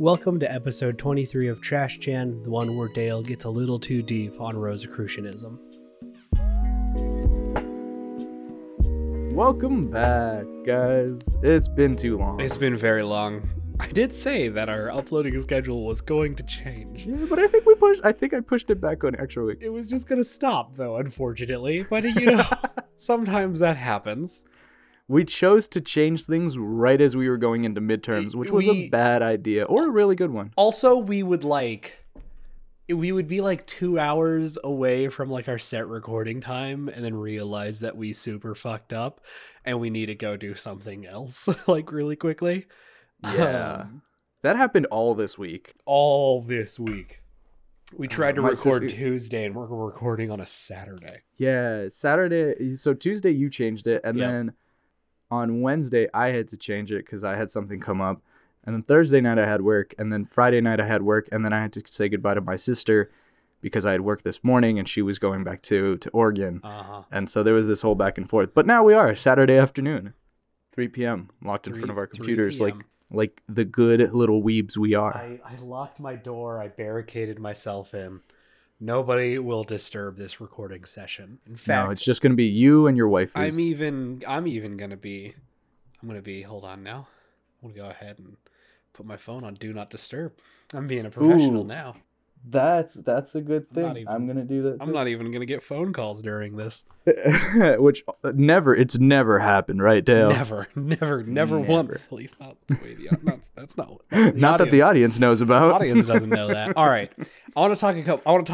Welcome to episode 23 of Trash Chan, the one where Dale gets a little too deep on Rosicrucianism. Welcome back, guys. It's been too long. It's been very long. I did say that our uploading schedule was going to change. Yeah, but I think I pushed it back an extra week. It was just going to stop, though, unfortunately. But, you know, sometimes that happens. We chose to change things right as we were going into midterms, which was a bad idea, or a really good one. Also, we would be 2 hours away from our set recording time and then realize that we super fucked up and we need to go do something else really quickly. Yeah. That happened all this week. We tried to record Tuesday and we're recording on a Saturday. Yeah, Saturday. So Tuesday you changed it, and then on Wednesday I had to change it because I had something come up. And then Thursday night I had work, and then Friday night I had work, and then I had to say goodbye to my sister because I had work this morning and she was going back to Oregon. Uh-huh. And so there was this whole back and forth. But now we are Saturday afternoon, 3 p.m., locked in front of our computers like the good little weebs we are. I locked my door. I barricaded myself in. Nobody will disturb this recording session. In fact, no, it's just going to be you and your wife. Hold on now. I'm going to go ahead and put my phone on Do Not Disturb. I'm being a professional now. That's a good thing. I'm going to do that too. I'm not even going to get phone calls during this. Which it's never happened, right, Dale? Never once. At least not the way the audience. That's not that the audience knows about. The audience doesn't know that. All right. I want to talk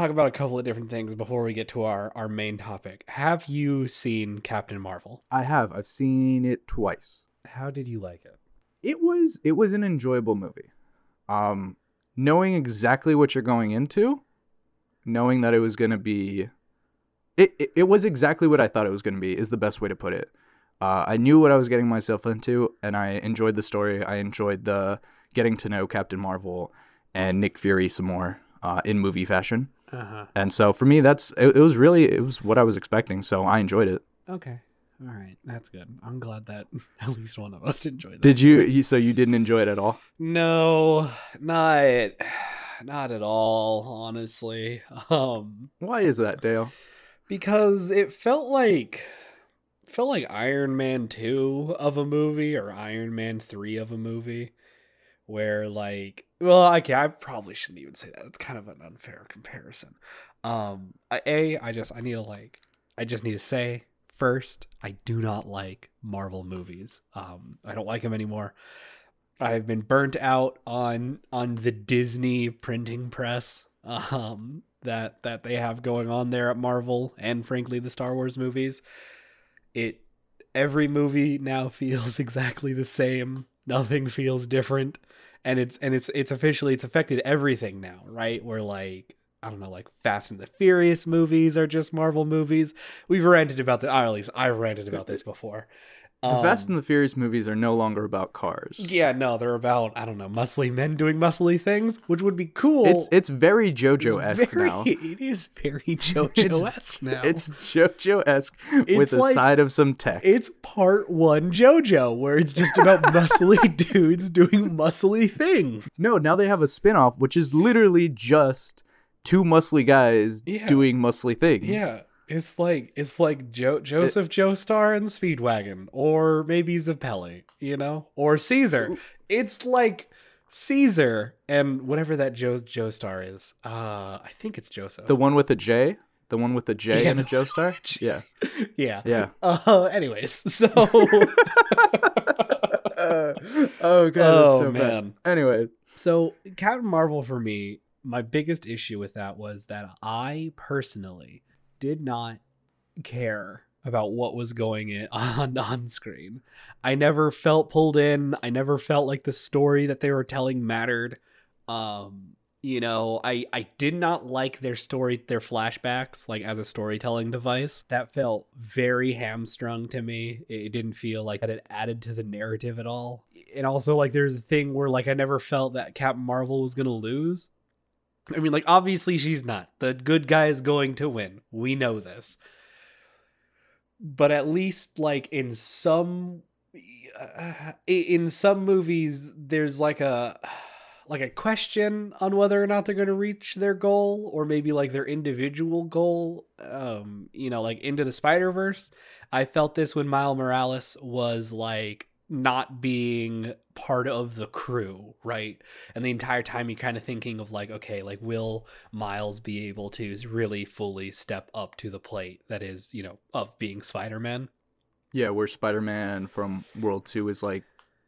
about a couple of different things before we get to our main topic. Have you seen Captain Marvel? I have. I've seen it twice. How did you like it? It was an enjoyable movie. Knowing exactly what you're going into, knowing that it was going to be... It was exactly what I thought it was going to be, is the best way to put it. I knew what I was getting myself into, and I enjoyed the story. I enjoyed the getting to know Captain Marvel and Nick Fury some more in movie fashion. Uh-huh. And so for me, it was what I was expecting, so I enjoyed it. Okay. All right, that's good. I'm glad that at least one of us enjoyed that. So you didn't enjoy it at all? No, not at all, honestly. Why is that, Dale? Because it felt like Iron Man 2 of a movie or Iron Man 3 of a movie where I probably shouldn't even say that. It's kind of an unfair comparison. I just need to say first, I do not like Marvel movies. I don't like them anymore. I've been burnt out on the Disney printing press that they have going on there at Marvel, and frankly, the Star Wars movies. Every movie now feels exactly the same. Nothing feels different, and it's affected everything now, right? We're Fast and the Furious movies are just Marvel movies. We've ranted about that, or at least I've ranted about this before. The Fast and the Furious movies are no longer about cars. Yeah, no, they're about, muscly men doing muscly things, which would be cool. It's very JoJo-esque now. It is very JoJo-esque now. It's JoJo-esque with a side of some tech. It's part one JoJo, where it's just about muscly dudes doing muscly things. No, now they have a spinoff, which is literally just... two muscly guys doing muscly things. Yeah, it's like Joseph Joestar and Speedwagon, or maybe Zeppeli, or Caesar. It's like Caesar and whatever that Joestar is. I think it's Joseph. The one with a J? The one with a J and a Joestar? Yeah. Yeah. Yeah. Anyways, so... oh, God, that's so man. Bad. Anyway. So, Captain Marvel for me... my biggest issue with that was that I personally did not care about what was going on screen. I never felt pulled in. I never felt like the story that they were telling mattered. I did not like their flashbacks, as a storytelling device. That felt very hamstrung to me. It didn't feel like that it added to the narrative at all. And also, there's a thing where, I never felt that Captain Marvel was going to lose. Obviously she's not. The good guy is going to win. We know this. But at least, in some movies, there's like a question on whether or not they're going to reach their goal, or maybe like their individual goal, you know, like Into the Spider-Verse. I felt this when Miles Morales was like not being part of the crew, right? And the entire time you're kind of thinking of like, okay, like will Miles be able to really fully step up to the plate that is, you know, of being Spider-Man? Yeah, where Spider-Man from World 2 is like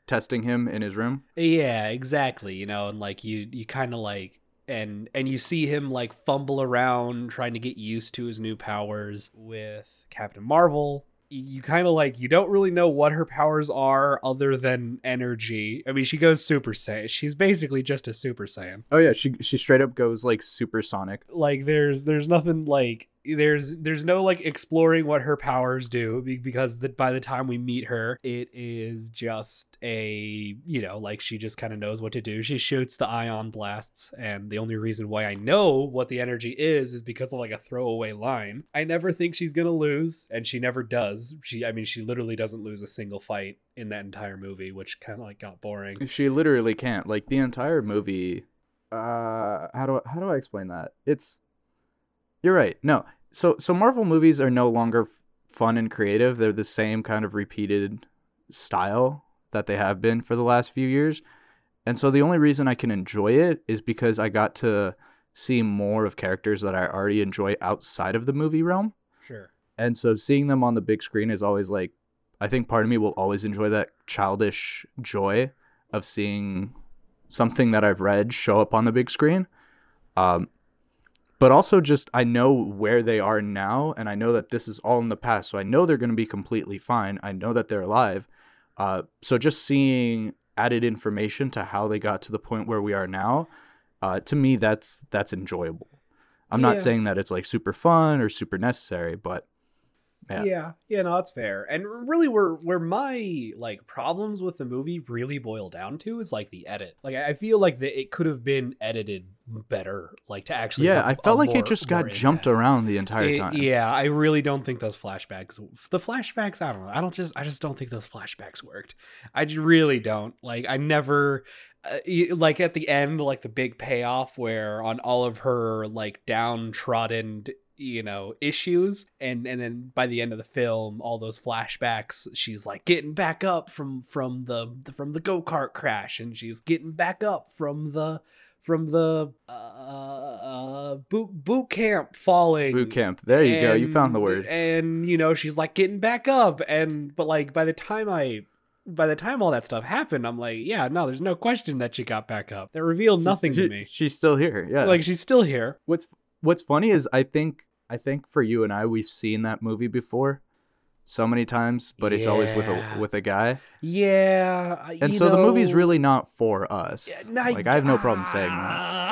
testing him in his room. Yeah, exactly. You know, and like you kind of like, and you see him like fumble around trying to get used to his new powers. With Captain Marvel, you kind of like, you don't really know what her powers are other than energy. I mean, she goes Super Saiyan. She's basically just a Super Saiyan. Oh yeah, she straight up goes like supersonic. Like there's nothing like, there's no like exploring what her powers do, because by the time we meet her, it is just a, you know, like she just kind of knows what to do. She shoots the ion blasts, and the only reason why I know what the energy is because of like a throwaway line. I never think she's gonna lose, and she never does. She literally doesn't lose a single fight in that entire movie, which kind of like got boring. She literally can't, like, the entire movie. How do I explain that? It's, you're right. No. So Marvel movies are no longer fun and creative. They're the same kind of repeated style that they have been for the last few years. And so the only reason I can enjoy it is because I got to see more of characters that I already enjoy outside of the movie realm. Sure. And so seeing them on the big screen is always like, I think part of me will always enjoy that childish joy of seeing something that I've read show up on the big screen. But also just, I know where they are now, and I know that this is all in the past, so I know they're going to be completely fine. I know that they're alive. So just seeing added information to how they got to the point where we are now, to me, that's enjoyable. I'm not saying that it's like super fun or super necessary, but yeah. Yeah, no, that's fair. And really where my like problems with the movie really boil down to is like the edit. Like I feel like it could have been edited better, like to actually I felt like it just got jumped around the entire time. I really don't think the flashbacks, I don't know, I just don't think those flashbacks worked. I really don't. Like I never like at the end, like the big payoff where on all of her like downtrodden, you know, issues, and then by the end of the film, all those flashbacks, she's like getting back up from the go-kart crash, and she's getting back up from the boot camp falling. Boot camp. There you go. You found the word. And, you know, she's like getting back up. And, but like, by the time all that stuff happened, I'm like, yeah, no, there's no question that she got back up. That revealed nothing to me. She's still here. Yeah. Like she's still here. What's funny is I think for you and I, we've seen that movie before so many times, but it's always with a guy. Yeah. And so the movie's really not for us. I have no problem saying that.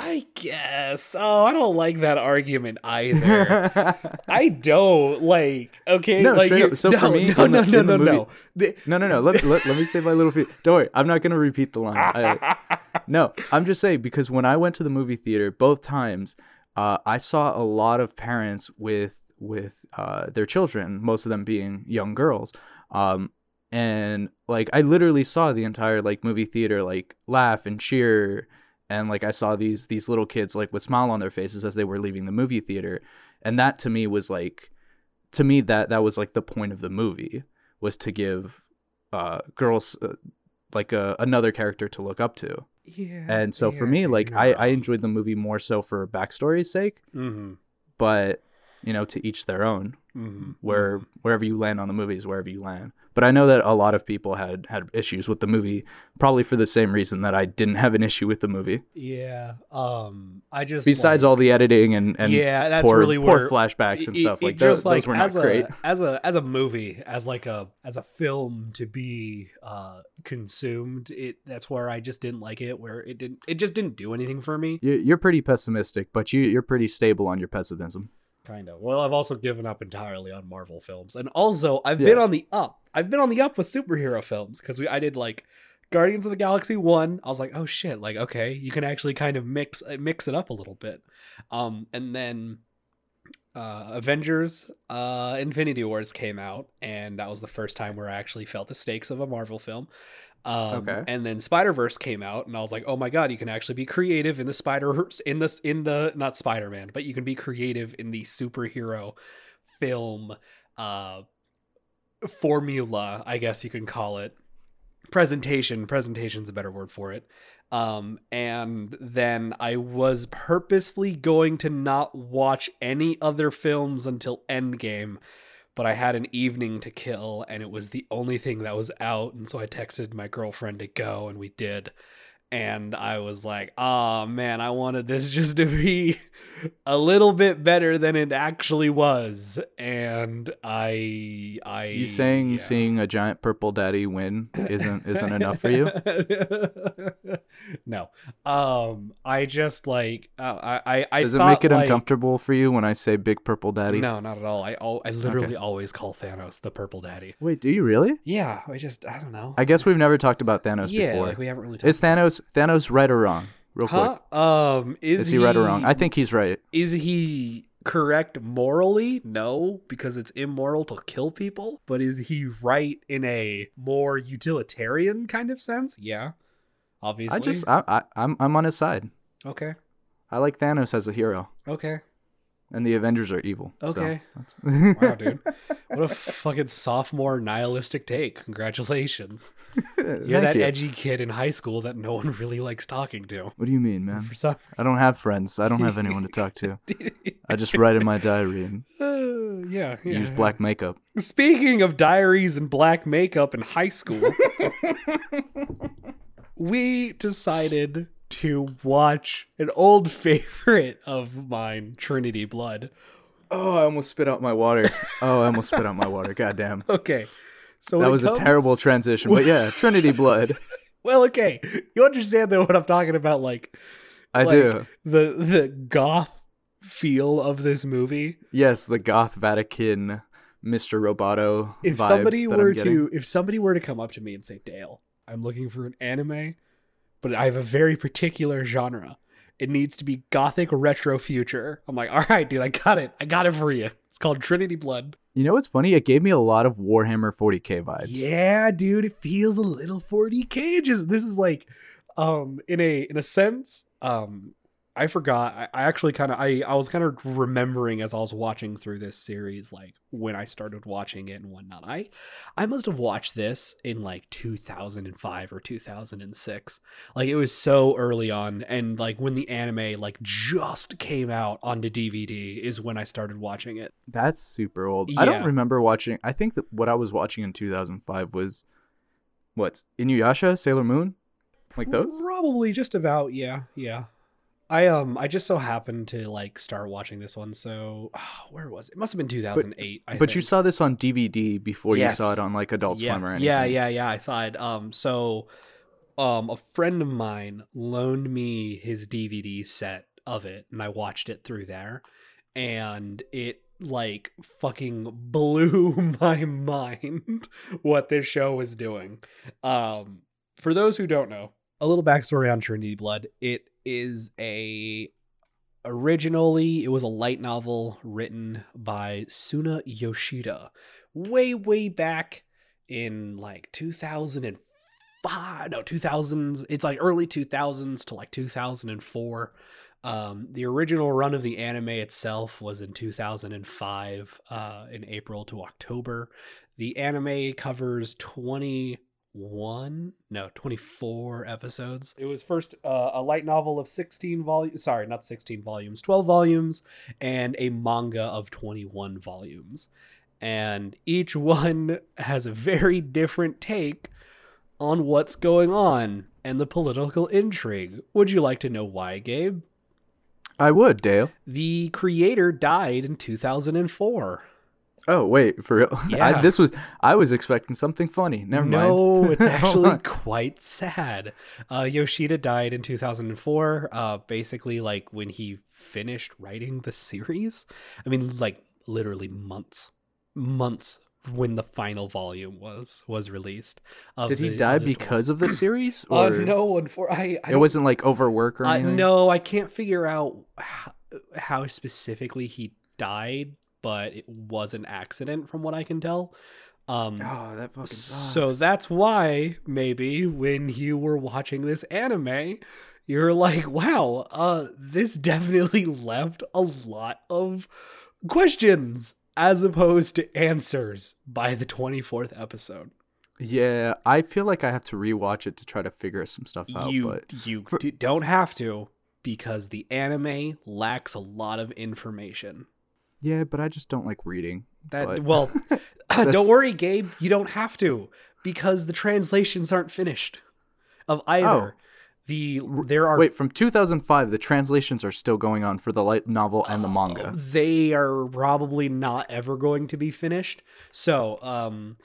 I guess. Oh, I don't like that argument either. I don't like, okay. No, like, so for me, no. Let me say my little feet. Don't worry. I'm not going to repeat the line. No, I'm just saying, because when I went to the movie theater both times, I saw a lot of parents with their children, most of them being young girls, and like I literally saw the entire like movie theater like laugh and cheer, and like I saw these little kids like with smile on their faces as they were leaving the movie theater, and that to me was like, that was like the point of the movie, was to give girls like another character to look up to. Yeah. And so for me, like I enjoyed the movie more so for backstory's sake, mm-hmm. but you know, to each their own, mm-hmm. Wherever you land on the movies, wherever you land. But I know that a lot of people had issues with the movie, probably for the same reason that I didn't have an issue with the movie. Yeah. I just, besides like, all the editing and that's poor flashbacks and stuff, like those were not great. As a movie, as a film to be consumed, that's where I just didn't like it, where it just didn't do anything for me. You're pretty pessimistic, but you're pretty stable on your pessimism. Kind of. Well, I've also given up entirely on Marvel films, and also I've been on the up. I've been on the up with superhero films, because I did like Guardians of the Galaxy 1. I was like, oh shit, like okay, you can actually kind of mix it up a little bit, and then Avengers Infinity Wars came out, and that was the first time where I actually felt the stakes of a Marvel film. Okay. And then Spider-Verse came out, and I was like, oh my god, you can actually be creative in the Spider-Verse, in the not Spider-Man, but you can be creative in the superhero film formula, I guess you can call it. Presentation's a better word for it. And then I was purposefully going to not watch any other films until Endgame, but I had an evening to kill, and it was the only thing that was out, and so I texted my girlfriend to go, and we did. And I was like, oh man, I wanted this just to be a little bit better than it actually was. And I you saying seeing a giant purple daddy win isn't enough for you? No. I just like, I does it make it uncomfortable for you when I say big purple daddy? No, not at all. I literally always call Thanos the purple daddy. Wait, do you really? Yeah. I don't know. I guess we've never talked about Thanos before. Yeah, we haven't really talked about Thanos. Thanos right or wrong? Real quick. Is he right or wrong? I think he's right. Is he correct morally? No, because it's immoral to kill people. But is he right in a more utilitarian kind of sense? Yeah, obviously. I'm on his side. Okay. I like Thanos as a hero. Okay. And the Avengers are evil. Okay. So. Wow, dude. What a fucking sophomore nihilistic take. Congratulations. You're that edgy kid in high school that no one really likes talking to. What do you mean, man? I don't have friends. I don't have anyone to talk to. I just write in my diary and use black makeup. Speaking of diaries and black makeup in high school, we decided to watch an old favorite of mine, Trinity Blood. Oh, I almost spit out my water. Goddamn. Okay. So that was a terrible transition, but yeah, Trinity Blood. Well, okay. You understand though what I'm talking about, like I do. The goth feel of this movie. Yes, the goth Vatican Mr. Roboto vibes If somebody were to come up to me and say, Dale, I'm looking for an anime, but I have a very particular genre. It needs to be gothic retro future. I'm like, all right, dude, I got it. I got it for you. It's called Trinity Blood. You know what's funny? It gave me a lot of Warhammer 40K vibes. Yeah, dude, it feels a little 40K. This is like, in a sense, I forgot. I actually kind of, I was kind of remembering as I was watching through this series, like when I started watching it and whatnot. I must have watched this in like 2005 or 2006. Like it was so early on, and like when the anime like just came out onto DVD is when I started watching it. That's super old. Yeah. I don't remember watching. I think that what I was watching in 2005 was what, Inuyasha, Sailor Moon, like those. Probably just about. Yeah. I just so happened to like start watching this one. So where was it? It must have been 2008. But I think you saw this on DVD before you saw it on like Adult Swim or anything. Yeah. I saw it. A friend of mine loaned me his DVD set of it, and I watched it through there, and it like fucking blew my mind what this show was doing. For those who don't know, a little backstory on Trinity Blood. It is originally a light novel written by Sunao Yoshida way back in like 2000s. It's like early 2000s to like 2004. The original run of the anime itself was in 2005, in April to October. The anime covers 24 episodes. It was first a light novel of 12 volumes, and a manga of 21 volumes, and each one has a very different take on what's going on and the political intrigue. Would you like to know why, Gabe? I would, Dale. The creator died in 2004. Oh, wait, for real? Yeah. I was expecting something funny. Never mind. No, it's actually quite sad. Yoshida died in 2004, basically like when he finished writing the series. I mean, like literally months when the final volume was released. Did he die because of the series? Or no, it wasn't like overwork or anything? No, I can't figure out how specifically he died, but it was an accident from what I can tell. Oh, that fucking sucks. So that's why maybe when you were watching this anime, you're like, wow, this definitely left a lot of questions as opposed to answers by the 24th episode. Yeah, I feel like I have to rewatch it to try to figure some stuff out. You don't have to, because the anime lacks a lot of information. Yeah, but I just don't like reading. Well, don't worry, Gabe. You don't have to, because the translations aren't finished of either. Oh. From 2005, the translations are still going on for the light novel and the manga. They are probably not ever going to be finished. So,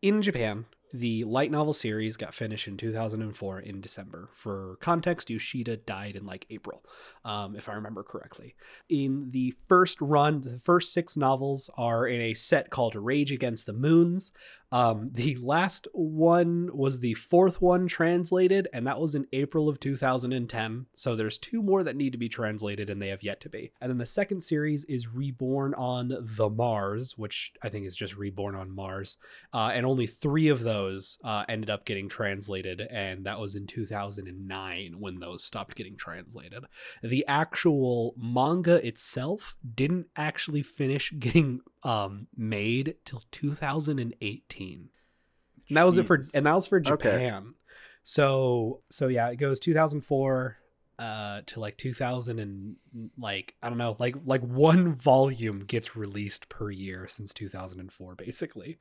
in Japan, the light novel series got finished in 2004 in December. For context, Yoshida died in like April, if I remember correctly. In the first run, the first 6 novels are in a set called Rage Against the Moons. The last one was the 4th one translated, and that was in April of 2010. So there's 2 more that need to be translated, and they have yet to be. And then the second series is Reborn on the Mars, which I think is just Reborn on Mars. And only 3 of those ended up getting translated, and that was in 2009 when those stopped getting translated. The actual manga itself didn't actually finish getting made till 2018. And that was for Japan. Okay. So yeah, it goes 2004 to like 2000 and like I don't know, like 1 volume gets released per year since 2004 basically.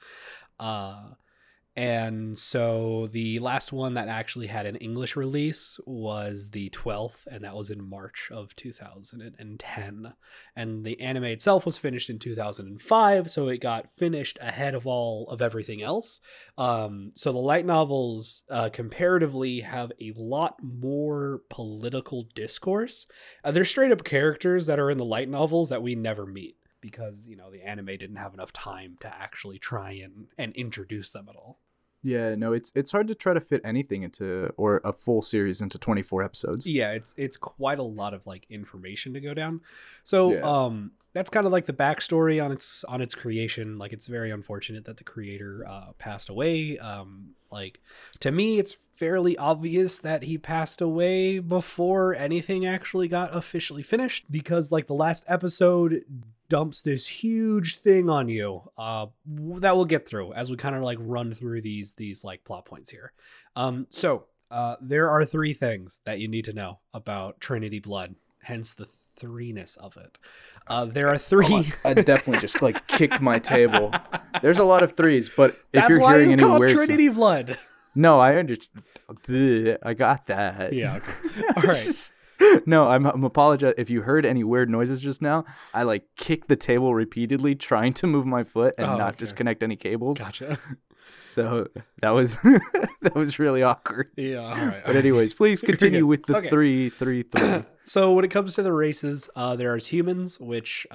And so the last one that actually had an English release was the 12th, and that was in March of 2010. And the anime itself was finished in 2005, so it got finished ahead of all of everything else. So the light novels comparatively have a lot more political discourse. They're straight up characters that are in the light novels that we never meet, because, you know, the anime didn't have enough time to actually try and introduce them at all. Yeah, no, it's hard to try to fit anything into, or a full series into 24 episodes. Yeah, it's quite a lot of like information to go down. So yeah. That's kind of like the backstory on its creation. Like, it's very unfortunate that the creator passed away. Like, to me, it's fairly obvious that he passed away before anything actually got officially finished, because like the last episode dumps this huge thing on you that we'll get through as we kind of like run through these like plot points here. There are 3 things that you need to know about Trinity Blood, hence the threeness of it. There are 3. Oh, I definitely just like kicked my table. There's a lot of threes, but that's why it's called Trinity Blood. No, I understand. I got that. Yeah. Okay. All right. No, I'm apologize if you heard any weird noises just now. I like kicked the table repeatedly trying to move my foot and disconnect any cables. Gotcha. So that was really awkward. Yeah. All right. But anyways, please continue with the 3. So when it comes to the races, there are humans, which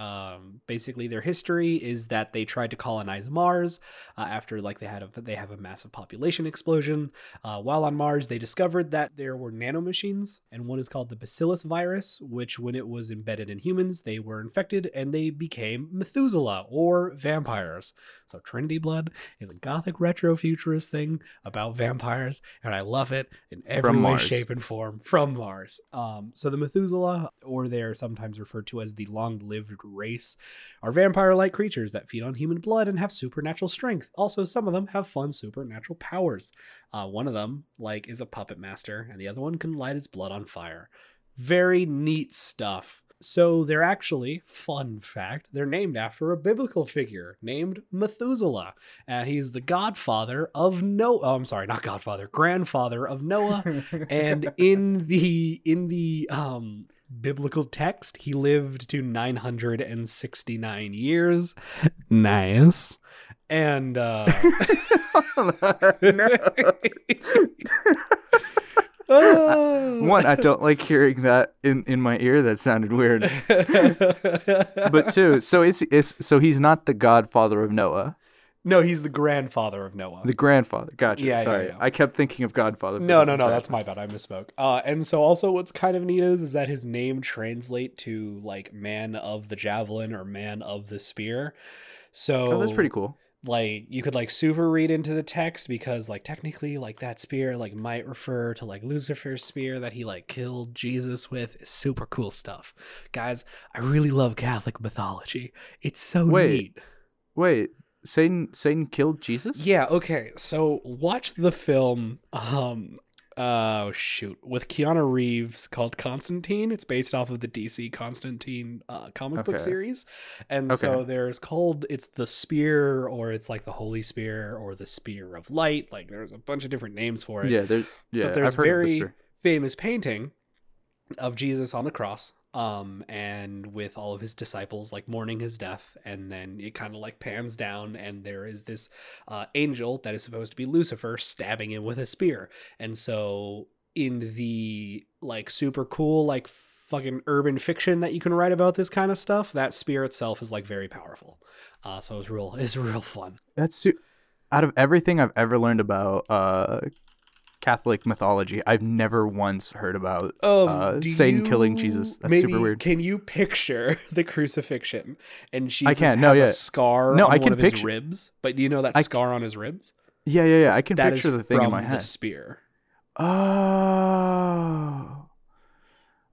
basically their history is that they tried to colonize Mars after like they have a massive population explosion. While on Mars, they discovered that there were nanomachines, and one is called the Bacillus virus, which when it was embedded in humans, they were infected and they became Methuselah or vampires. So Trinity Blood is a gothic retrofuturist thing about vampires, and I love it in every way, shape, and form from Mars. So the Methuselah, or they are sometimes referred to as the long-lived race, are vampire-like creatures that feed on human blood and have supernatural strength. Also, some of them have fun supernatural powers. One of them, like, is a puppet master, and the other one can light his blood on fire. Very neat stuff. So they're actually, fun fact, they're named after a biblical figure named Methuselah. He's the godfather of Noah. Oh, I'm sorry, not godfather, grandfather of Noah. And in the biblical text, he lived to 969 years. Nice. And One, I don't like hearing that in my ear. That sounded weird. But two, so he's not the godfather of Noah. No, he's the grandfather of Noah. The grandfather. Gotcha. Yeah, sorry. Yeah. I kept thinking of Godfather. No. That's my bad. I misspoke. And so also what's kind of neat is that his name translate to like man of the javelin or man of the spear. So that's pretty cool. Like you could like super read into the text because like technically like that spear like might refer to like Lucifer's spear that he like killed Jesus with. It's super cool stuff. Guys, I really love Catholic mythology. It's so neat. Wait. Satan killed Jesus? Yeah, okay. So watch the film with Keanu Reeves called Constantine. It's based off of the DC Constantine comic book series. And so there's it's the spear, or it's like the Holy Spear, or the Spear of Light. Like there's a bunch of different names for it. Yeah, but there's a very famous painting of Jesus on the cross. And with all of his disciples like mourning his death, and then it kind of like pans down and there is this angel that is supposed to be Lucifer stabbing him with a spear. And so in the like super cool like fucking urban fiction that you can write about this kind of stuff, that spear itself is like very powerful. So it's real fun. Out of everything I've ever learned about Catholic mythology, I've never once heard about Satan killing Jesus. That's super weird. Can you picture the crucifixion and Jesus has a scar on one of his ribs? But do you know that scar on his ribs? Yeah, yeah, yeah. I can picture the thing in my head. That is from the spear.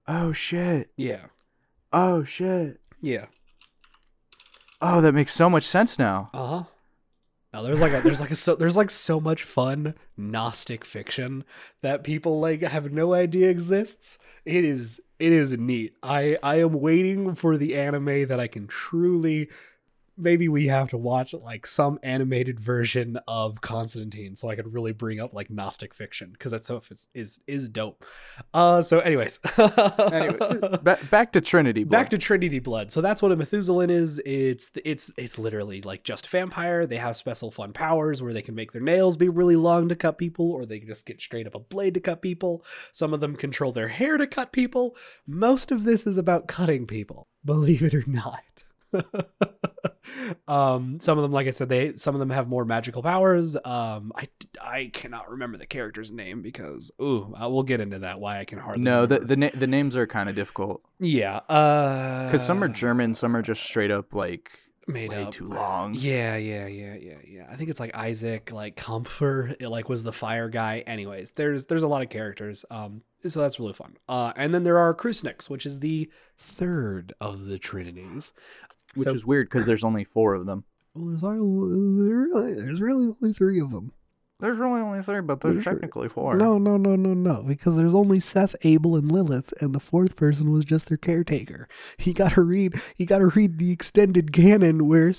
Oh, shit. Yeah. Oh, shit. Yeah. Oh, that makes so much sense now. Uh-huh. Now there's so much fun Gnostic fiction that people like have no idea exists. It is neat. I am waiting for the anime that I can truly. Maybe we have to watch like some animated version of Constantine so I could really bring up like Gnostic fiction, because that stuff is dope. So anyways, back to Trinity Blood. So that's what a Methuselah is. It's literally like just vampire. They have special fun powers where they can make their nails be really long to cut people, or they can just get straight up a blade to cut people. Some of them control their hair to cut people. Most of this is about cutting people, believe it or not. Some of them, like I said, some of them have more magical powers. I cannot remember the character's name because we'll get into that. Why I can hardly remember. The names are kind of difficult. Yeah, because some are German, some are just straight up like made way up. Too long. Yeah. I think it's like Isaac, like Comfer, was the fire guy. Anyways, there's a lot of characters. So that's really fun. And then there are Krusniks, which is the third of the Trinities. Which is weird because there's only four of them. Well, there's really only three of them. There's really only three, but there's technically four. No. Because there's only Seth, Abel, and Lilith, and the fourth person was just their caretaker. He got to read the extended canon where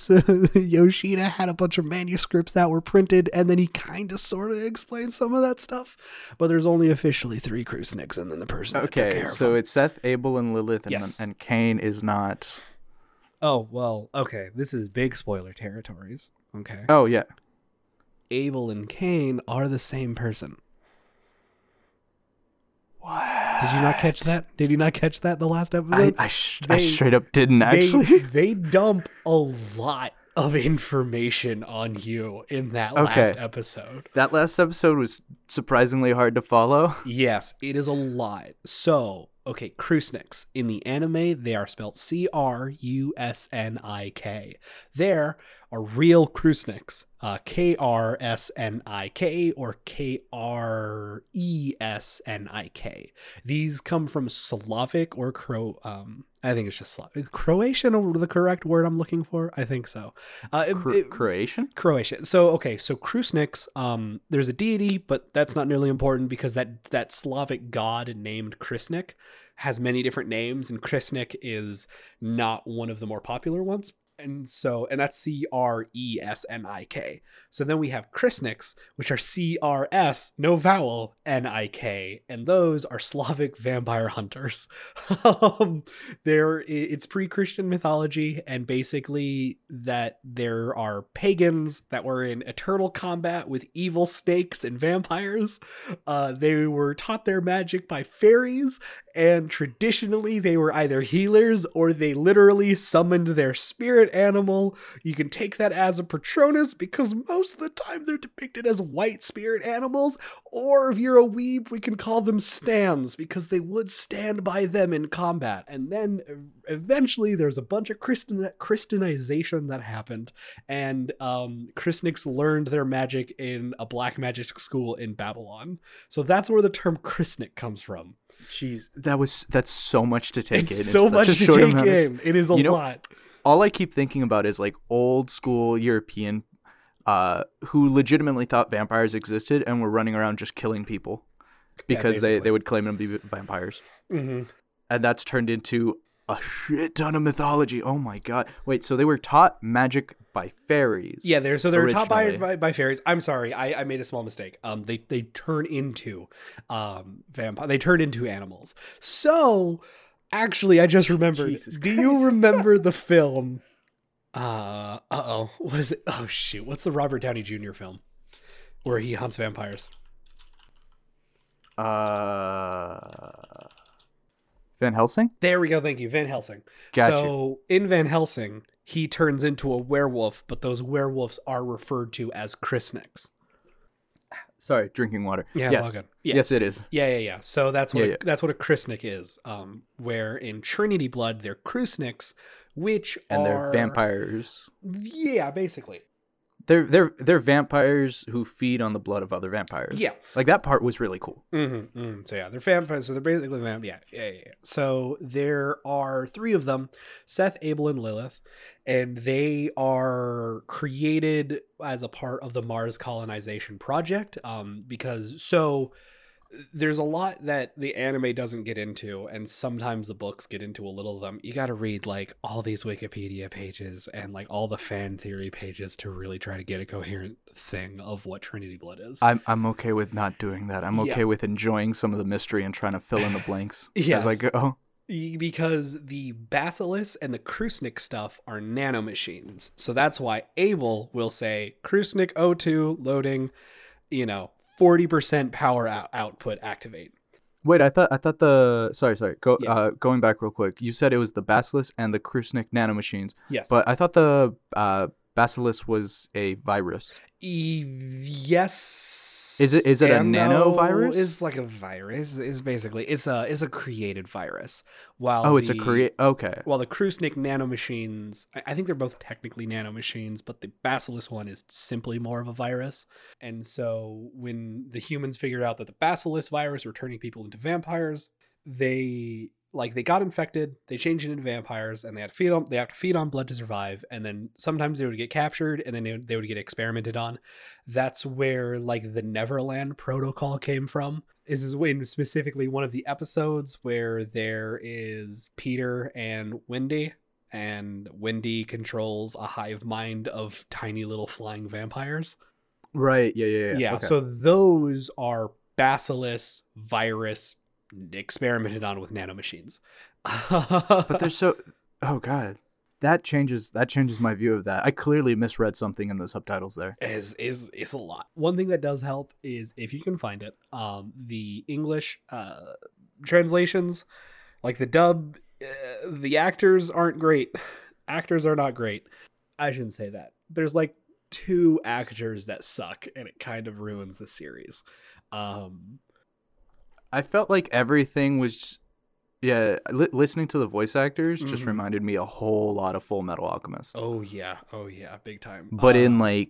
Yoshida had a bunch of manuscripts that were printed, and then he kind of sort of explained some of that stuff. But there's only officially three Krusniks, and then the person. So it's Seth, Abel, and Lilith, and Cain is not. Oh, well, okay. This is big spoiler territories. Okay. Oh, yeah. Abel and Cain are the same person. What? Did you not catch that the last episode? I straight up didn't, actually. They dump a lot of information on you in that last episode. That last episode was surprisingly hard to follow. Yes, it is a lot. So... Okay, Krusniks. In the anime, they are spelled Krusnik. There are real Krusniks, Krsnik or Kresnik. These come from Slavic or I think it's just Slavic. Croatian, the correct word I'm looking for? I think so. Croatian? Croatian. So Krusniks, there's a deity, but that's not nearly important because that Slavic god named Krusnik has many different names, and Krusnik is not one of the more popular ones. And that's Kresnik. So then we have Krusniks, which are Krs, no vowel, Nik, and those are Slavic vampire hunters. It's pre-Christian mythology, and basically that there are pagans that were in eternal combat with evil snakes and vampires. They were taught their magic by fairies, and traditionally they were either healers or they literally summoned their spirit spirit animal. You can take that as a Patronus because most of the time they're depicted as white spirit animals, or if you're a weeb, we can call them stands because they would stand by them in combat. And then eventually there's a bunch of Christianization that happened, and Krusniks learned their magic in a black magic school in Babylon. So that's where the term Krusnik comes from. Jeez, that's so much to take in. It's so much to take in. It is a lot. All I keep thinking about is like old school European who legitimately thought vampires existed and were running around just killing people because they would claim them to be vampires. Mm-hmm. And that's turned into a shit ton of mythology. Oh my god. Wait, so they were taught magic by fairies. Yeah, they were taught by fairies. I'm sorry, I made a small mistake. They turn into vampire. They turn into animals. So actually I just remembered. Jesus Christ. Do you remember the film? What is it? Oh shoot, what's the Robert Downey Jr. film where he hunts vampires? Van Helsing? There we go. Thank you. Van Helsing. Gotcha. So in Van Helsing, he turns into a werewolf, but those werewolves are referred to as Krusniks. Sorry, drinking water. Yeah, it's all good. Yeah. Yes, it is. Yeah. So that's what a Krusnik is, where in Trinity Blood, they're Krusniks, which are vampires. Yeah, basically. They're vampires who feed on the blood of other vampires. Yeah, like that part was really cool. Mm-hmm, mm-hmm. So yeah, they're vampires. So they're basically vampires. Yeah. So there are three of them: Seth, Abel, and Lilith, and they are created as a part of the Mars colonization project. There's a lot that the anime doesn't get into, and sometimes the books get into a little of them. You got to read like all these Wikipedia pages and like all the fan theory pages to really try to get a coherent thing of what Trinity Blood is. I'm okay with not doing that. I'm okay with enjoying some of the mystery and trying to fill in the blanks as I go. Because the Basilisk and the Krusnik stuff are nanomachines. So that's why Abel will say Krusnik O2 loading, 40% power output activate. Wait, I thought sorry. Going back real quick. You said it was the Basilisk and the Krusnik nanomachines. Yes. But I thought the Basilisk was a virus. Yes. Is it a nanovirus? Is like a virus. Is basically it's a created virus. While the Krusnik nanomachines, I think they're both technically nanomachines, but the Basilisk one is simply more of a virus. And so when the humans figured out that the Basilisk virus were turning people into vampires, they got infected, they changed into vampires, and they have to feed on blood to survive. And then sometimes they would get captured, and then they would get experimented on. That's where like the Neverland Protocol came from. This is when specifically one of the episodes where there is Peter and Wendy controls a hive mind of tiny little flying vampires. Right. Yeah. Okay. So those are Basilisk virus experimented on with nanomachines. But they're so... Oh, God. That changes my view of that. I clearly misread something in the subtitles there. It's a lot. One thing that does help is, if you can find it, the English translations, like the dub, the actors aren't great. Actors are not great. I shouldn't say that. There's like two actors that suck, and it kind of ruins the series. I felt like everything was... listening to the voice actors just reminded me a whole lot of Full Metal Alchemist. Oh yeah, big time. But a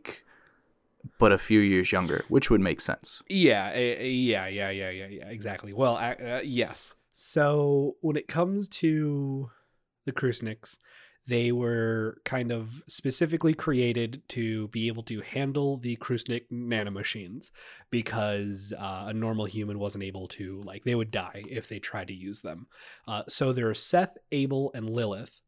few years younger, which would make sense. Yeah, exactly. Well, yes. So when it comes to the Krusniks, they were kind of specifically created to be able to handle the Krusnik nanomachines because a normal human wasn't able to, like, they would die if they tried to use them. So there are Seth, Abel, and Lilith,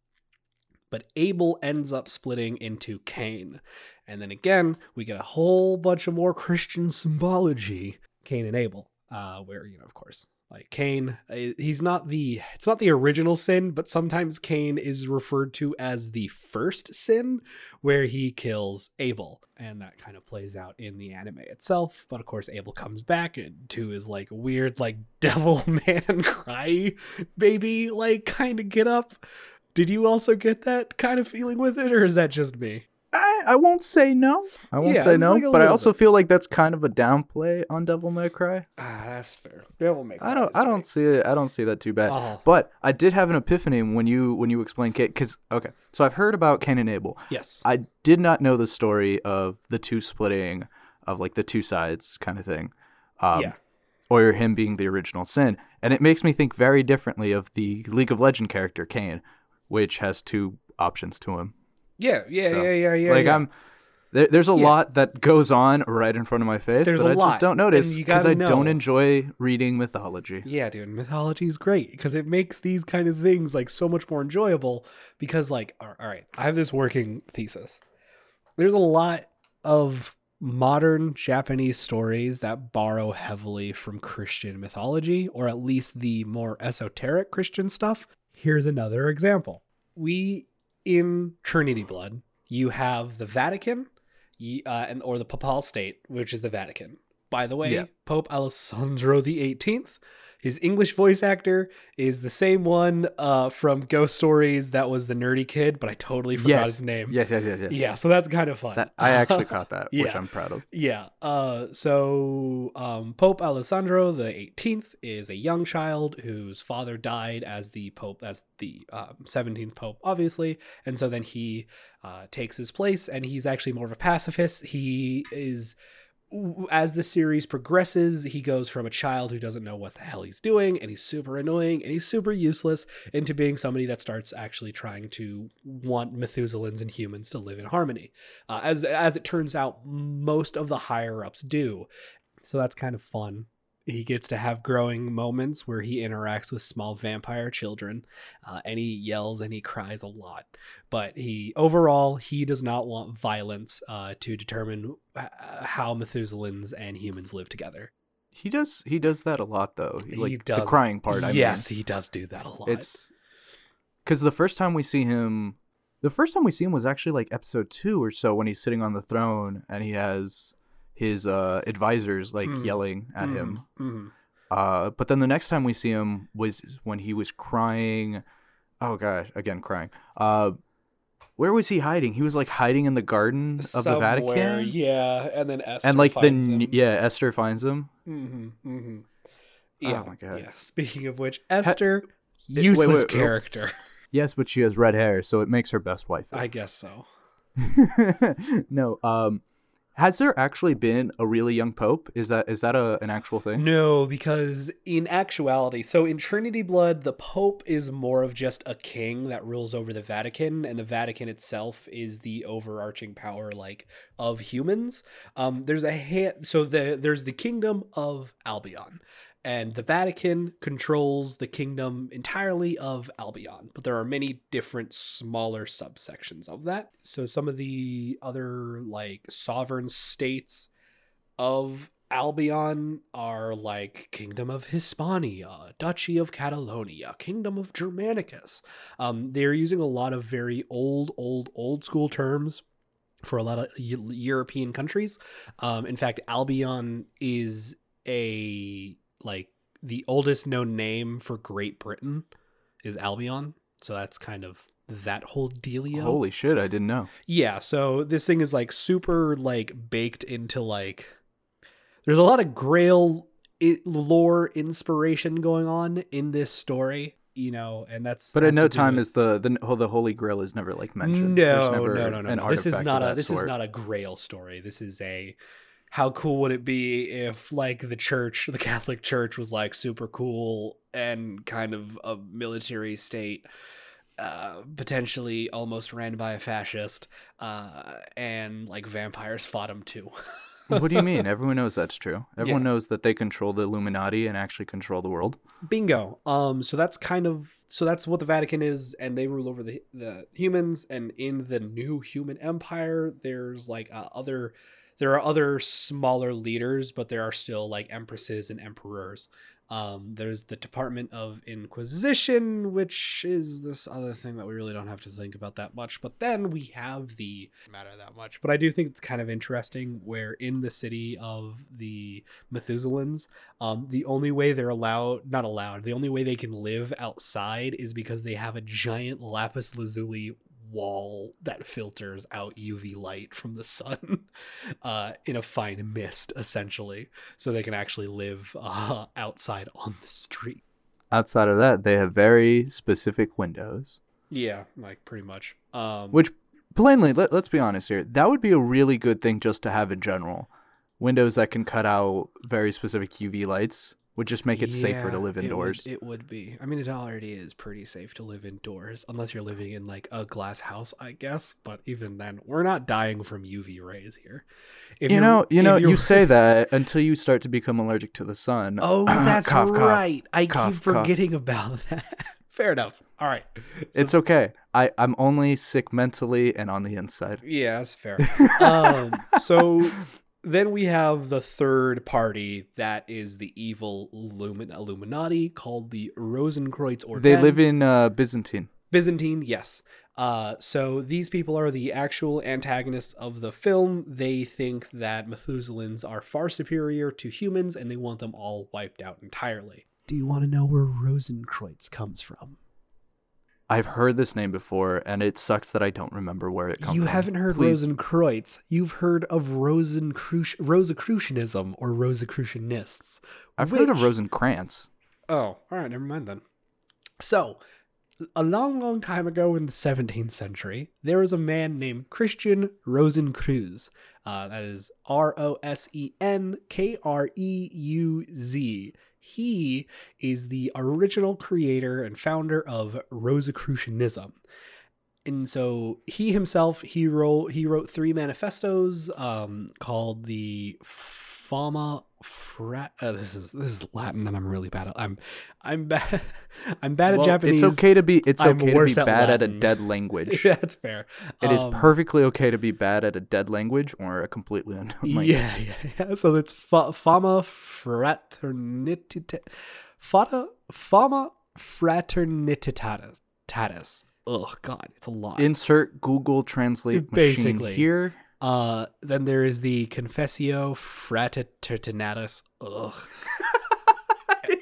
but Abel ends up splitting into Cain. And then again, we get a whole bunch of more Christian symbology, Cain and Abel, where, of course... Like Cain, it's not the original sin, but sometimes Cain is referred to as the first sin where he kills Abel. And that kind of plays out in the anime itself. But of course, Abel comes back into his like weird, like devil man cry baby, like kind of get up Did you also get that kind of feeling with it, or is that just me? I won't say no. I won't say no, like, but I also feel like that's kind of a downplay on Devil May Cry. That's fair. Devil May Cry. I don't see it. I don't see that too bad. Oh. But I did have an epiphany when you explained Cain, because so I've heard about Cain and Abel. Yes. I did not know the story of the two splitting, of like the two sides kind of thing. Yeah. Or him being the original sin, and it makes me think very differently of the League of Legends character Cain, which has two options to him. There's a lot that goes on right in front of my face that I just don't notice because I don't enjoy reading mythology. Yeah, dude, mythology is great because it makes these kind of things like so much more enjoyable because, like, all right, I have this working thesis. There's a lot of modern Japanese stories that borrow heavily from Christian mythology, or at least the more esoteric Christian stuff. Here's another example. In Trinity Blood, you have the Vatican or the Papal State, which is the Vatican. By the way, Pope Alessandro the 18th, his English voice actor is the same one from Ghost Stories that was the nerdy kid, but I totally forgot his name. Yes. Yeah, so that's kind of fun. I actually caught that, which I'm proud of. Yeah. So Pope Alessandro the 18th is a young child whose father died as the Pope, as the 17th Pope, obviously. And so then he takes his place, and he's actually more of a pacifist. He is... As the series progresses, he goes from a child who doesn't know what the hell he's doing, and he's super annoying, and he's super useless, into being somebody that starts actually trying to want Methuselahs and humans to live in harmony. As it turns out, most of the higher-ups do. So that's kind of fun. He gets to have growing moments where he interacts with small vampire children, and he yells and he cries a lot. But he does not want violence to determine how Methuselahs and humans live together. He does that a lot, though. He does. The crying part. Yes, he does do that a lot. It's because the first time we see him was actually like episode 2 or so, when he's sitting on the throne and he has his advisors yelling at him. Mm. But then the next time we see him was when he was crying. Oh gosh, again crying. Where was he hiding? He was like hiding in the garden of the Vatican. Yeah, and then Esther finds him. Esther finds him. Mm-hmm, mm-hmm. Yeah. Oh my god. Yeah. Speaking of which, Esther, useless character. Oh. Yes, but she has red hair, so it makes her best wife. I guess so. No. Has there actually been a really young pope? Is that an actual thing? No, because in actuality, so in Trinity Blood, the pope is more of just a king that rules over the Vatican, and the Vatican itself is the overarching power, like, of humans. There's the kingdom of Albion, and the Vatican controls the kingdom entirely of Albion, but there are many different smaller subsections of that. So some of the other, like, sovereign states of Albion are, like, Kingdom of Hispania, Duchy of Catalonia, Kingdom of Germanicus. They're using a lot of very old school terms for a lot of European countries. In fact, Albion is like the oldest known name for Great Britain is Albion. So that's kind of that whole dealio. Holy shit, I didn't know. Yeah, so this thing is like super like baked into like... There's a lot of Grail lore inspiration going on in this story, you know, and that's... But at no time is the Holy Grail is never like mentioned. No. This is not a Grail story. This is a... How cool would it be if, like, the Catholic Church was, like, super cool and kind of a military state, potentially almost ran by a fascist, and, like, vampires fought him, too. What do you mean? Everyone knows that's true. Everyone knows that they control the Illuminati and actually control the world. Bingo. So that's what the Vatican is, and they rule over the humans, and in the new human empire, there's, like, other... There are other smaller leaders, but there are still like empresses and emperors. There's the Department of Inquisition, which is this other thing that we really don't have to think about that much. But then we have the matter that much. But I do think it's kind of interesting where in the city of the Methuselahs, the only way they're the only way they can live outside is because they have a giant lapis lazuli wall that filters out UV light from the sun in a fine mist, essentially, so they can actually live outside on the street. Outside of that, they have very specific windows. Yeah, like pretty much. Which, plainly, let's be honest here, that would be a really good thing just to have in general. Windows that can cut out very specific UV lights would just make it safer to live indoors. It would be. I mean, it already is pretty safe to live indoors, unless you're living in like a glass house, I guess. But even then, we're not dying from UV rays here. You say that until you start to become allergic to the sun. Oh, that's cough, right. Cough, I cough, keep forgetting cough. About that. Fair enough. All right. So, it's okay. I'm only sick mentally and on the inside. Yeah, that's fair. So... Then we have the third party that is the evil Illuminati called the Rosenkreuz. Or they live in Byzantine. Byzantine, yes. So these people are the actual antagonists of the film. They think that Methuselahs are far superior to humans, and they want them all wiped out entirely. Do you want to know where Rosenkreuz comes from? I've heard this name before, and it sucks that I don't remember where it comes from. You haven't heard Rosenkreuz. You've heard of Rosicrucianism or Rosicrucianists. I've heard of Rosenkranz. Oh, all right. Never mind then. So, a long, long time ago in the 17th century, there was a man named Christian Rosenkreuz. That is Rosenkreuz. He is the original creator and founder of Rosicrucianism. And so he himself, he wrote three manifestos called the Fama Fraternitatis. This is Latin, and I'm really bad at I'm bad at Japanese. It's okay to be bad at a dead language. Yeah, that's fair. It is perfectly okay to be bad at a dead language or a completely unknown language. Yeah. So it's Fama Fraternitatis. Fama Fraternitatis. Oh God, it's a lot. Insert Google Translate machine here. Then there is the Confessio Fraternitatis,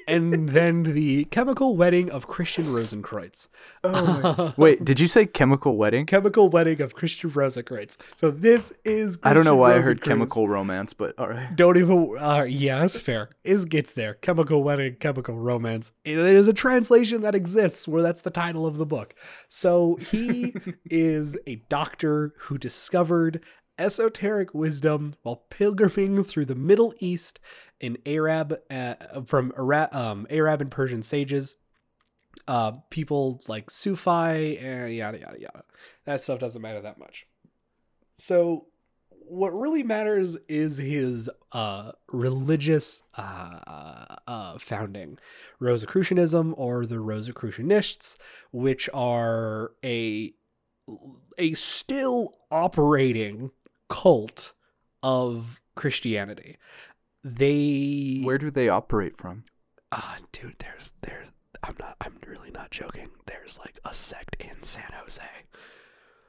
and then the Chemical Wedding of Christian Rosenkreuz. Oh, wait, did you say Chemical Wedding? Chemical Wedding of Christian Rosenkreuz. So this is Christian I don't know why Rosenkreuz. I heard Chemical Romance, but all right. Don't even... yeah, that's fair. It gets there. Chemical Wedding, Chemical Romance. It is a translation that exists where that's the title of the book. So he is a doctor who discovered... esoteric wisdom while pilgriming through the Middle East and Arab and Persian sages, people like Sufi, and yada yada yada. That stuff doesn't matter that much. So what really matters is his religious founding, Rosicrucianism or the Rosicrucianists, which are a still operating cult of Christianity. Where do they operate from? Dude, there's I'm really not joking. There's like a sect in San Jose.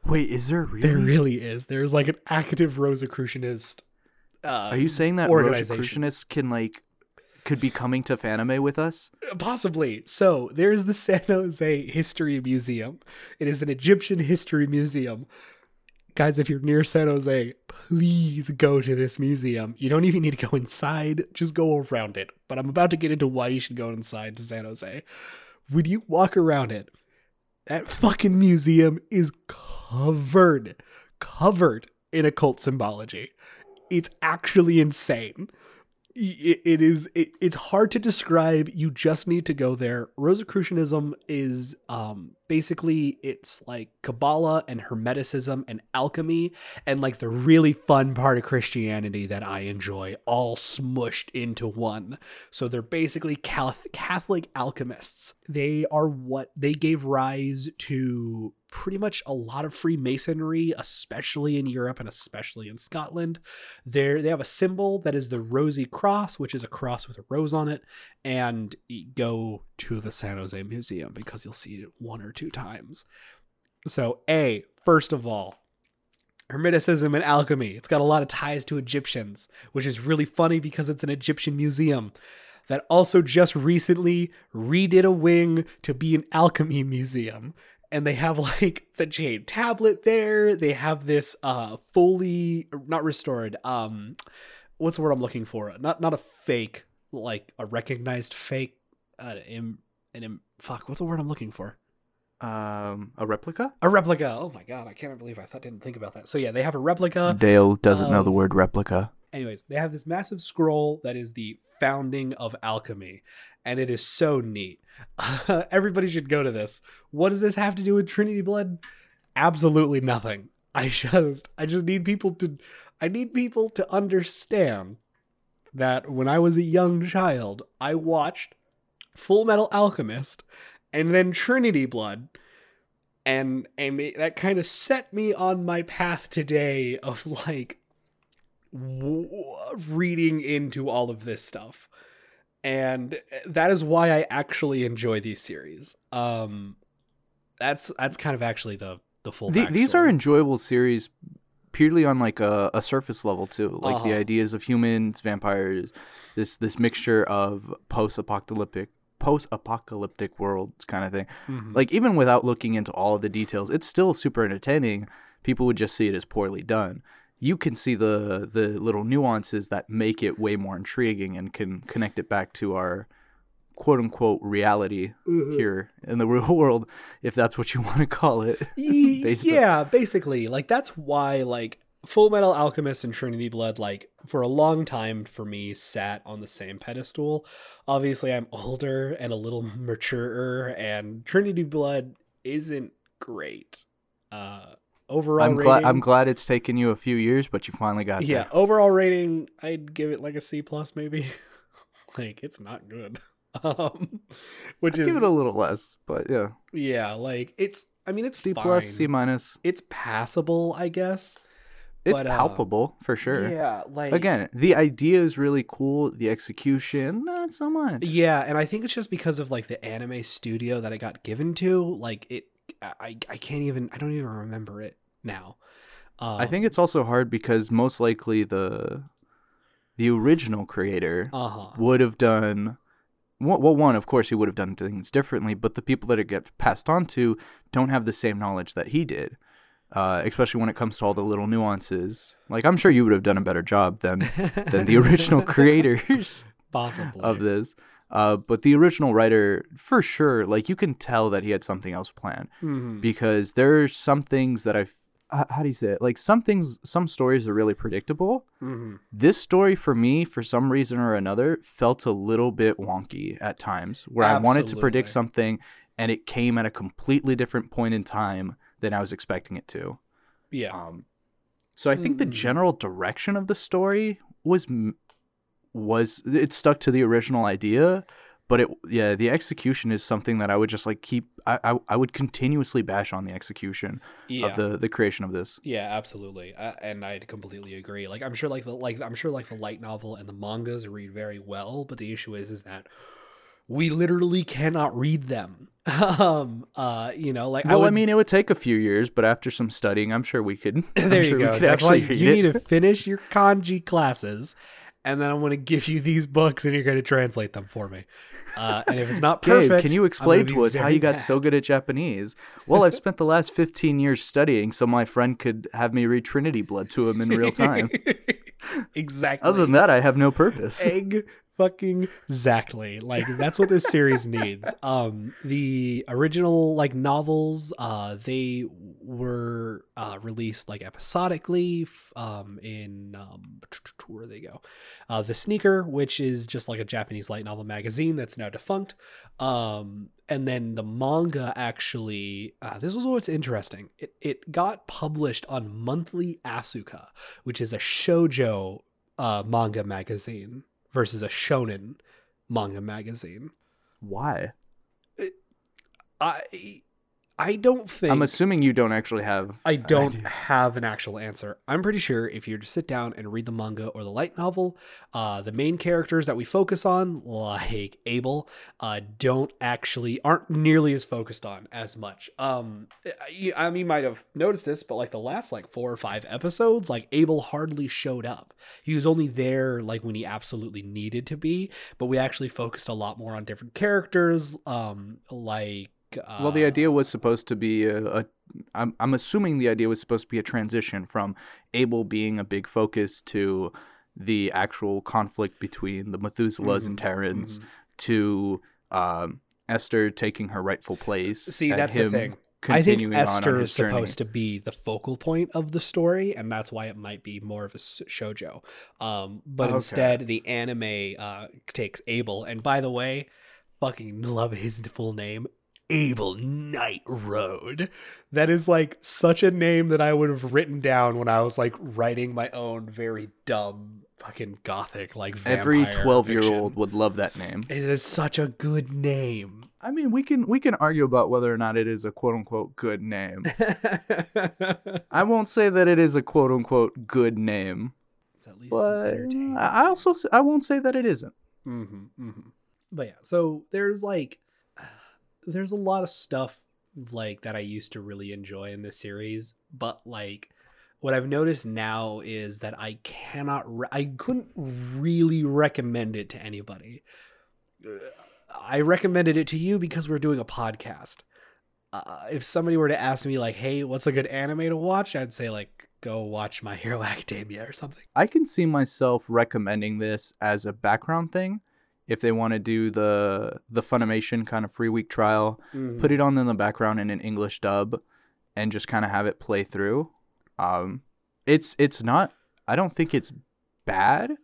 Wait, is there really? There really is. There's like an active Rosicrucianist organization. Are you saying that Rosicrucianists can like could be coming to Fanime with us? Possibly. So there's the San Jose History Museum. It is an Egyptian history museum. Guys, if you're near San Jose, please go to this museum. You don't even need to go inside. Just go around it. But I'm about to get into why you should go inside to San Jose. When you walk around it, that fucking museum is covered in occult symbology. It's actually insane. It's hard to describe. You just need to go there. Rosicrucianism is basically it's like Kabbalah and Hermeticism and alchemy and like the really fun part of Christianity that I enjoy all smushed into one. So they're basically Catholic alchemists. They are what they gave rise to pretty much a lot of Freemasonry, especially in Europe and especially in Scotland. They have a symbol that is the Rosy Cross, which is a cross with a rose on it. And go to the San Jose Museum because you'll see it one or two times. So, first of all, Hermeticism and alchemy. It's got a lot of ties to Egyptians, which is really funny because it's an Egyptian museum that also just recently redid a wing to be an alchemy museum. And they have like the jade tablet there. They have this fully, not restored, what's the word I'm looking for? Not a fake, like a recognized fake, what's the word I'm looking for? A replica? A replica. Oh my God, I can't believe I didn't think about that. So yeah, they have a replica. Dale doesn't know the word replica. Anyways, they have this massive scroll that is the founding of alchemy, and it is so neat. Everybody should go to this. What does this have to do with Trinity Blood? Absolutely nothing. I just need people to, understand that when I was a young child, I watched Full Metal Alchemist and then Trinity Blood. And that kind of set me on my path today of like, reading into all of this stuff, and that is why I actually enjoy these series. That's kind of actually the full backstory. These are enjoyable series purely on like a surface level too, like the ideas of humans, vampires, this mixture of post-apocalyptic worlds kind of thing. Mm-hmm. Like even without looking into all of the details, it's still super entertaining. People would just see it as poorly done. You can see the little nuances that make it way more intriguing and can connect it back to our quote-unquote reality here in the real world, if that's what you want to call it. Basically. Like, that's why, like, Full Metal Alchemist and Trinity Blood, like, for a long time for me sat on the same pedestal. Obviously, I'm older and a little maturer, and Trinity Blood isn't great. Overall rating, I'm glad it's taken you a few years, but you finally got there. Yeah, overall rating, I'd give it like a C+ maybe. Like, it's not good. Give it a little less, but yeah. Yeah, like, it's fine. D+, C-. It's passable, I guess. It's palpable, for sure. Yeah, like... Again, the idea is really cool. The execution, not so much. Yeah, and I think it's just because of, like, the anime studio that it got given to. Like, I don't even remember it now. I think it's also hard because most likely the original creator would have done one, of course he would have done things differently, but the people that it gets passed on to don't have the same knowledge that he did, especially when it comes to all the little nuances. Like, I'm sure you would have done a better job than the original creators possibly of this. But the original writer, for sure, like, you can tell that he had something else planned, because there are some things that how do you say it? Like, some stories are really predictable. Mm-hmm. This story for me, for some reason or another, felt a little bit wonky at times, where I wanted to predict something and it came at a completely different point in time than I was expecting it to. Yeah. So I think the general direction of the story was it stuck to the original idea, but the execution is something that I would just like keep. I would continuously bash on the execution of the creation of this. Yeah, absolutely, and I completely agree. Like, I'm sure the light novel and the mangas read very well, but the issue is that we literally cannot read them. It would take a few years, but after some studying, I'm sure we could. There you go. That's why you need to finish your kanji classes. And then I'm going to give you these books and you're going to translate them for me. And if it's not perfect... Gabe, can you explain to us how you got so good at Japanese? Well, I've spent the last 15 years studying so my friend could have me read Trinity Blood to him in real time. Exactly. Other than that, I have no purpose. Egg fucking exactly. Like, that's what this series needs. The original, like, novels, they were released like episodically. Where they go, The Sneaker, which is just like a Japanese light novel magazine that's now defunct. And then the manga, actually, this was what's interesting. It got published on Monthly Asuka, which is a shoujo manga magazine, versus a shonen manga magazine. Why? I I don't think... I'm assuming you don't actually have... I don't have an actual answer. I'm pretty sure if you were to sit down and read the manga or the light novel, the main characters that we focus on, like Abel, aren't nearly as focused on as much. I mean, you might have noticed this, but like the last like 4 or 5 episodes, like Abel hardly showed up. He was only there like when he absolutely needed to be, but we actually focused a lot more on different characters, well, the idea was supposed to be I'm assuming the idea was supposed to be a transition from Abel being a big focus to the actual conflict between the Methuselahs and Terrans to Esther taking her rightful place. See, that's the thing. I think Esther is supposed to be the focal point of the story, and that's why it might be more of a shoujo. But instead, the anime takes Abel. And by the way, fucking love his full name. Abel Knight Road. That is like such a name that I would have written down when I was like writing my own very dumb fucking gothic like vampire every 12-year-old would love that name. It is such a good name. I mean, we can argue about whether or not it is a quote unquote good name. I won't say that it is a quote unquote good name. It's at least entertaining. I won't say that it isn't. But yeah, so there's a lot of stuff like that I used to really enjoy in this series, but like what I've noticed now is that I couldn't really recommend it to anybody. I recommended it to you because we're doing a podcast. If somebody were to ask me like, hey, what's a good anime to watch? I'd say like, go watch My Hero Academia or something. I can see myself recommending this as a background thing. If they want to do the Funimation kind of free week trial, put it on in the background in an English dub and just kind of have it play through. It's not, I don't think it's bad.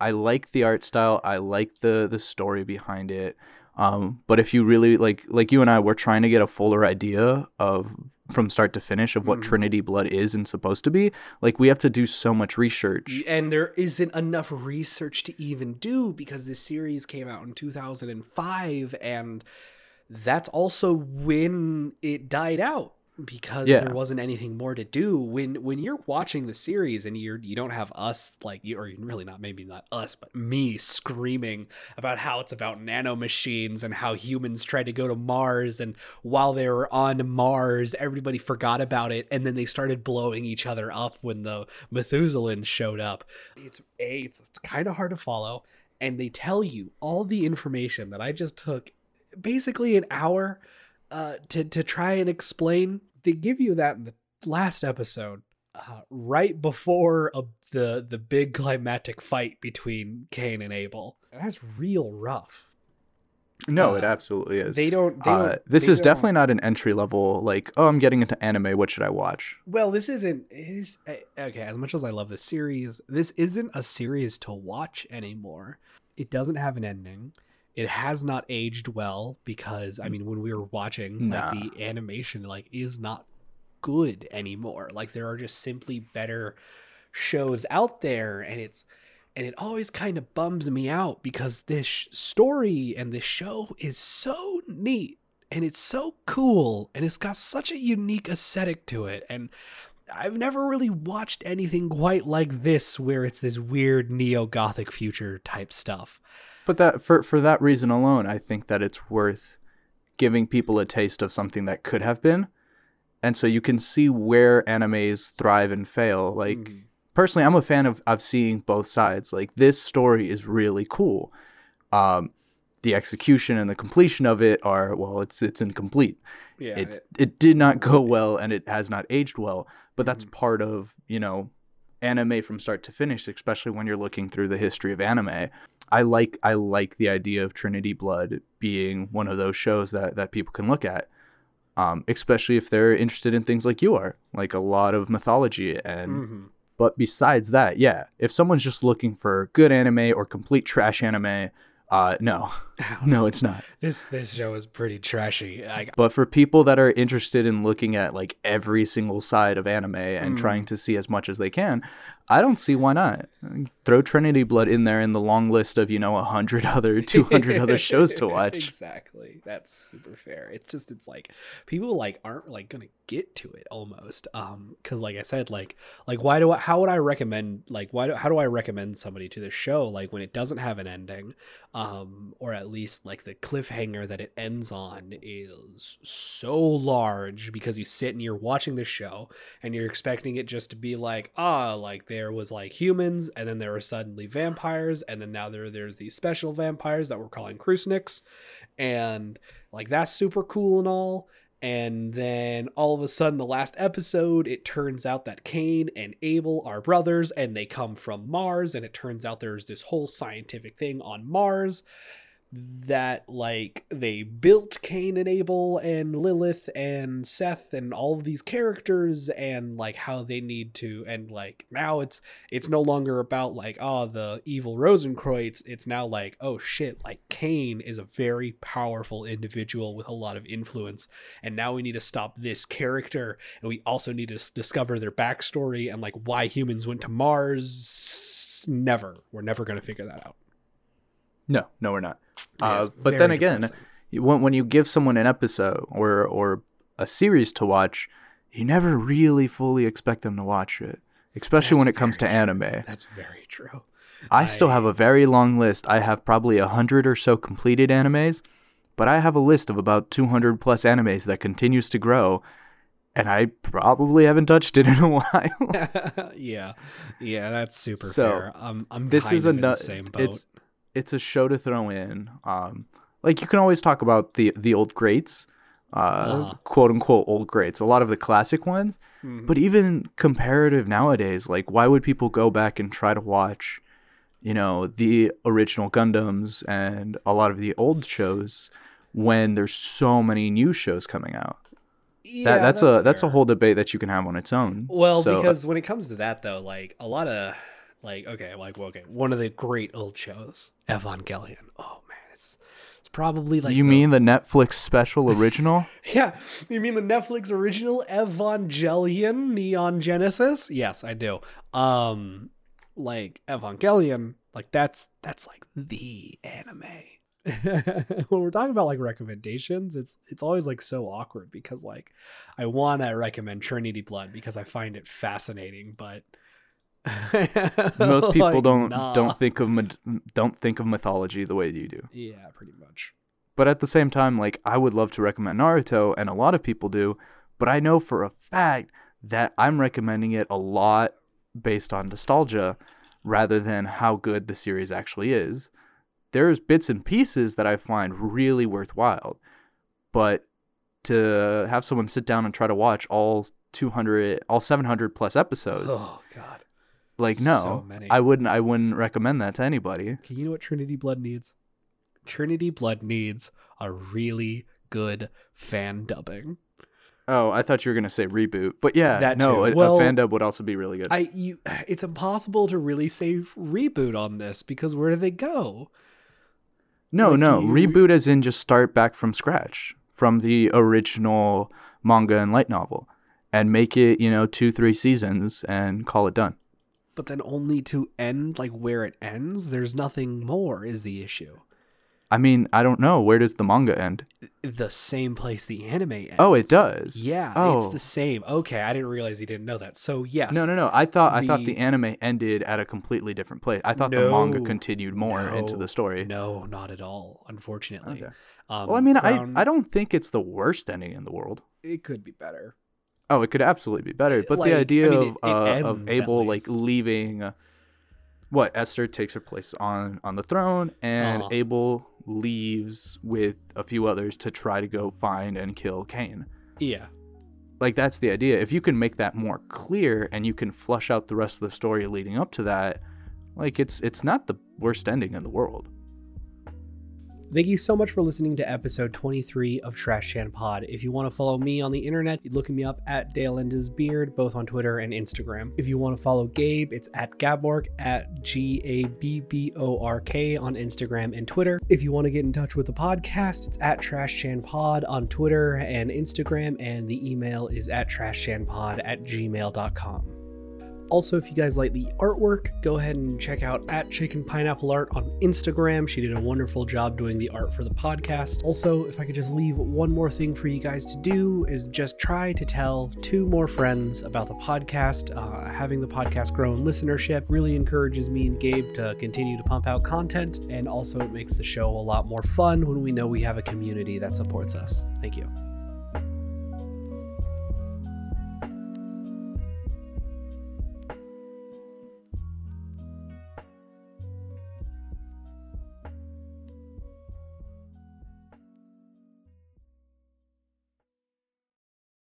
I like the art style. I like the story behind it. But if you really like you and I were trying to get a fuller idea of from start to finish of what Trinity Blood is and supposed to be, like we have to do so much research. And there isn't enough research to even do because this series came out in 2005 and that's also when it died out. Because there wasn't anything more to do when you're watching the series and you don't have us like you, or really not, maybe not us, but me screaming about how it's about nanomachines and how humans tried to go to Mars. And while they were on Mars, everybody forgot about it. And then they started blowing each other up when the Methuselahs showed up. It's kind of hard to follow. And they tell you all the information that I just took basically an hour to try and explain. They give you that in the last episode, right before the big climactic fight between Cain and Abel. That's real rough. No, it absolutely is. This is definitely not an entry level, like, oh, I'm getting into anime, what should I watch? Well, this isn't, okay, as much as I love this series, this isn't a series to watch anymore. It doesn't have an ending. It has not aged well because, I mean, when we were watching, the animation is not good anymore. Like there are just simply better shows out there, and it always kind of bums me out because this story and this show is so neat and it's so cool and it's got such a unique aesthetic to it. And I've never really watched anything quite like this where it's this weird neo-gothic future type stuff. But that for that reason alone, I think that it's worth giving people a taste of something that could have been. And so you can see where animes thrive and fail. Like personally, I'm a fan of seeing both sides. Like this story is really cool. The execution and the completion of it are, well, it's incomplete. Yeah, it did not go well and it has not aged well, but that's part of, anime from start to finish, especially when you're looking through the history of anime. I like the idea of Trinity Blood being one of those shows that people can look at, especially if they're interested in things like you are, like a lot of mythology. And but besides that, if someone's just looking for good anime or complete trash anime, no, it's not. This show is pretty trashy. But for people that are interested in looking at like every single side of anime and trying to see as much as they can, I don't see why not. Throw Trinity Blood in there in the long list of, 100 other, 200 other shows to watch. Exactly. That's super fair. It's just, it's like people like aren't like going to get to it almost. Cause like I said, like how do I recommend somebody to this show? Like when it doesn't have an ending, or at least like the cliffhanger that it ends on is so large because you sit and you're watching this show and you're expecting it just to be like, there was like humans and then there were suddenly vampires and then now there's these special vampires that we're calling Krusniks and like that's super cool and all, and then all of a sudden the last episode it turns out that Cain and Abel are brothers and they come from Mars and it turns out there's this whole scientific thing on Mars that like they built Cain and Abel and Lilith and Seth and all of these characters and like how they need to, and like now it's no longer about like the evil Rosenkreuz, it's now like oh shit, like Cain is a very powerful individual with a lot of influence and now we need to stop this character and we also need to discover their backstory and like why humans went to Mars. We're never going to figure that out. No, we're not. But then again, when you give someone an episode or a series to watch, you never really fully expect them to watch it, especially when it comes to anime. That's very true. I still have a very long list. I have probably 100 or so completed animes, but I have a list of about 200 plus animes that continues to grow. And I probably haven't touched it in a while. Yeah, that's super fair. I'm kind of in the same boat. It's a show to throw in. Like you can always talk about the old greats, quote unquote old greats, a lot of the classic ones, but even comparative nowadays, like why would people go back and try to watch, the original Gundams and a lot of the old shows when there's so many new shows coming out? Yeah, that's a whole debate that you can have on its own. Well, because when it comes to that though, like a lot of one of the great old shows, Evangelion. Oh man, it's probably like mean the Netflix special original? Yeah, you mean the Netflix original Evangelion Neon Genesis? Yes, I do. Like Evangelion, like that's like the anime. When we're talking about like recommendations, it's always like so awkward because like I want to recommend Trinity Blood because I find it fascinating, but most people don't think of mythology the way you do. Yeah, pretty much. But at the same time, like I would love to recommend Naruto, and a lot of people do, but I know for a fact that I'm recommending it a lot based on nostalgia rather than how good the series actually is. There's bits and pieces that I find really worthwhile, but to have someone sit down and try to watch all 700 plus episodes. Oh God. Like no, so I wouldn't recommend that to anybody. You know what Trinity Blood needs? Trinity Blood needs a really good fan dubbing. Oh, I thought you were gonna say reboot, but yeah, that no, a fan dub would also be really good. It's impossible to really say reboot on this because where do they go? No, reboot as in just start back from scratch from the original manga and light novel, and make it 2-3 seasons and call it done. But then only to end like where it ends. There's nothing more is the issue. I mean, I don't know. Where does the manga end? The same place the anime ends. Oh, it does. Yeah, It's the same. Okay, I didn't realize you didn't know that. So yes. No. I thought the anime ended at a completely different place. I thought the manga continued more into the story. No, not at all. Unfortunately. Okay. I don't think it's the worst ending in the world. It could be better. Oh, it could absolutely be better. But the idea of Abel like leaving, Esther takes her place on the throne, and Abel leaves with a few others to try to go find and kill Cain. Yeah. Like that's the idea. If you can make that more clear and you can flush out the rest of the story leading up to that, like it's not the worst ending in the world. Thank you so much for listening to episode 23 of Trash Chan Pod. If you want to follow me on the internet, you look me up at Dale Enda's Beard, both on Twitter and Instagram. If you want to follow Gabe, it's at Gabbork, at Gabbork on Instagram and Twitter. If you want to get in touch with the podcast, it's at Trash Chan Pod on Twitter and Instagram, and the email is at trashchanpod@gmail.com. Also, if you guys like the artwork, go ahead and check out @ChickandPineappleArt on Instagram. She did a wonderful job doing the art for the podcast. Also, if I could just leave one more thing for you guys to do is just try to tell 2 more friends about the podcast. Having the podcast grow in listenership really encourages me and Gabe to continue to pump out content, and also it makes the show a lot more fun when we know we have a community that supports us. Thank you.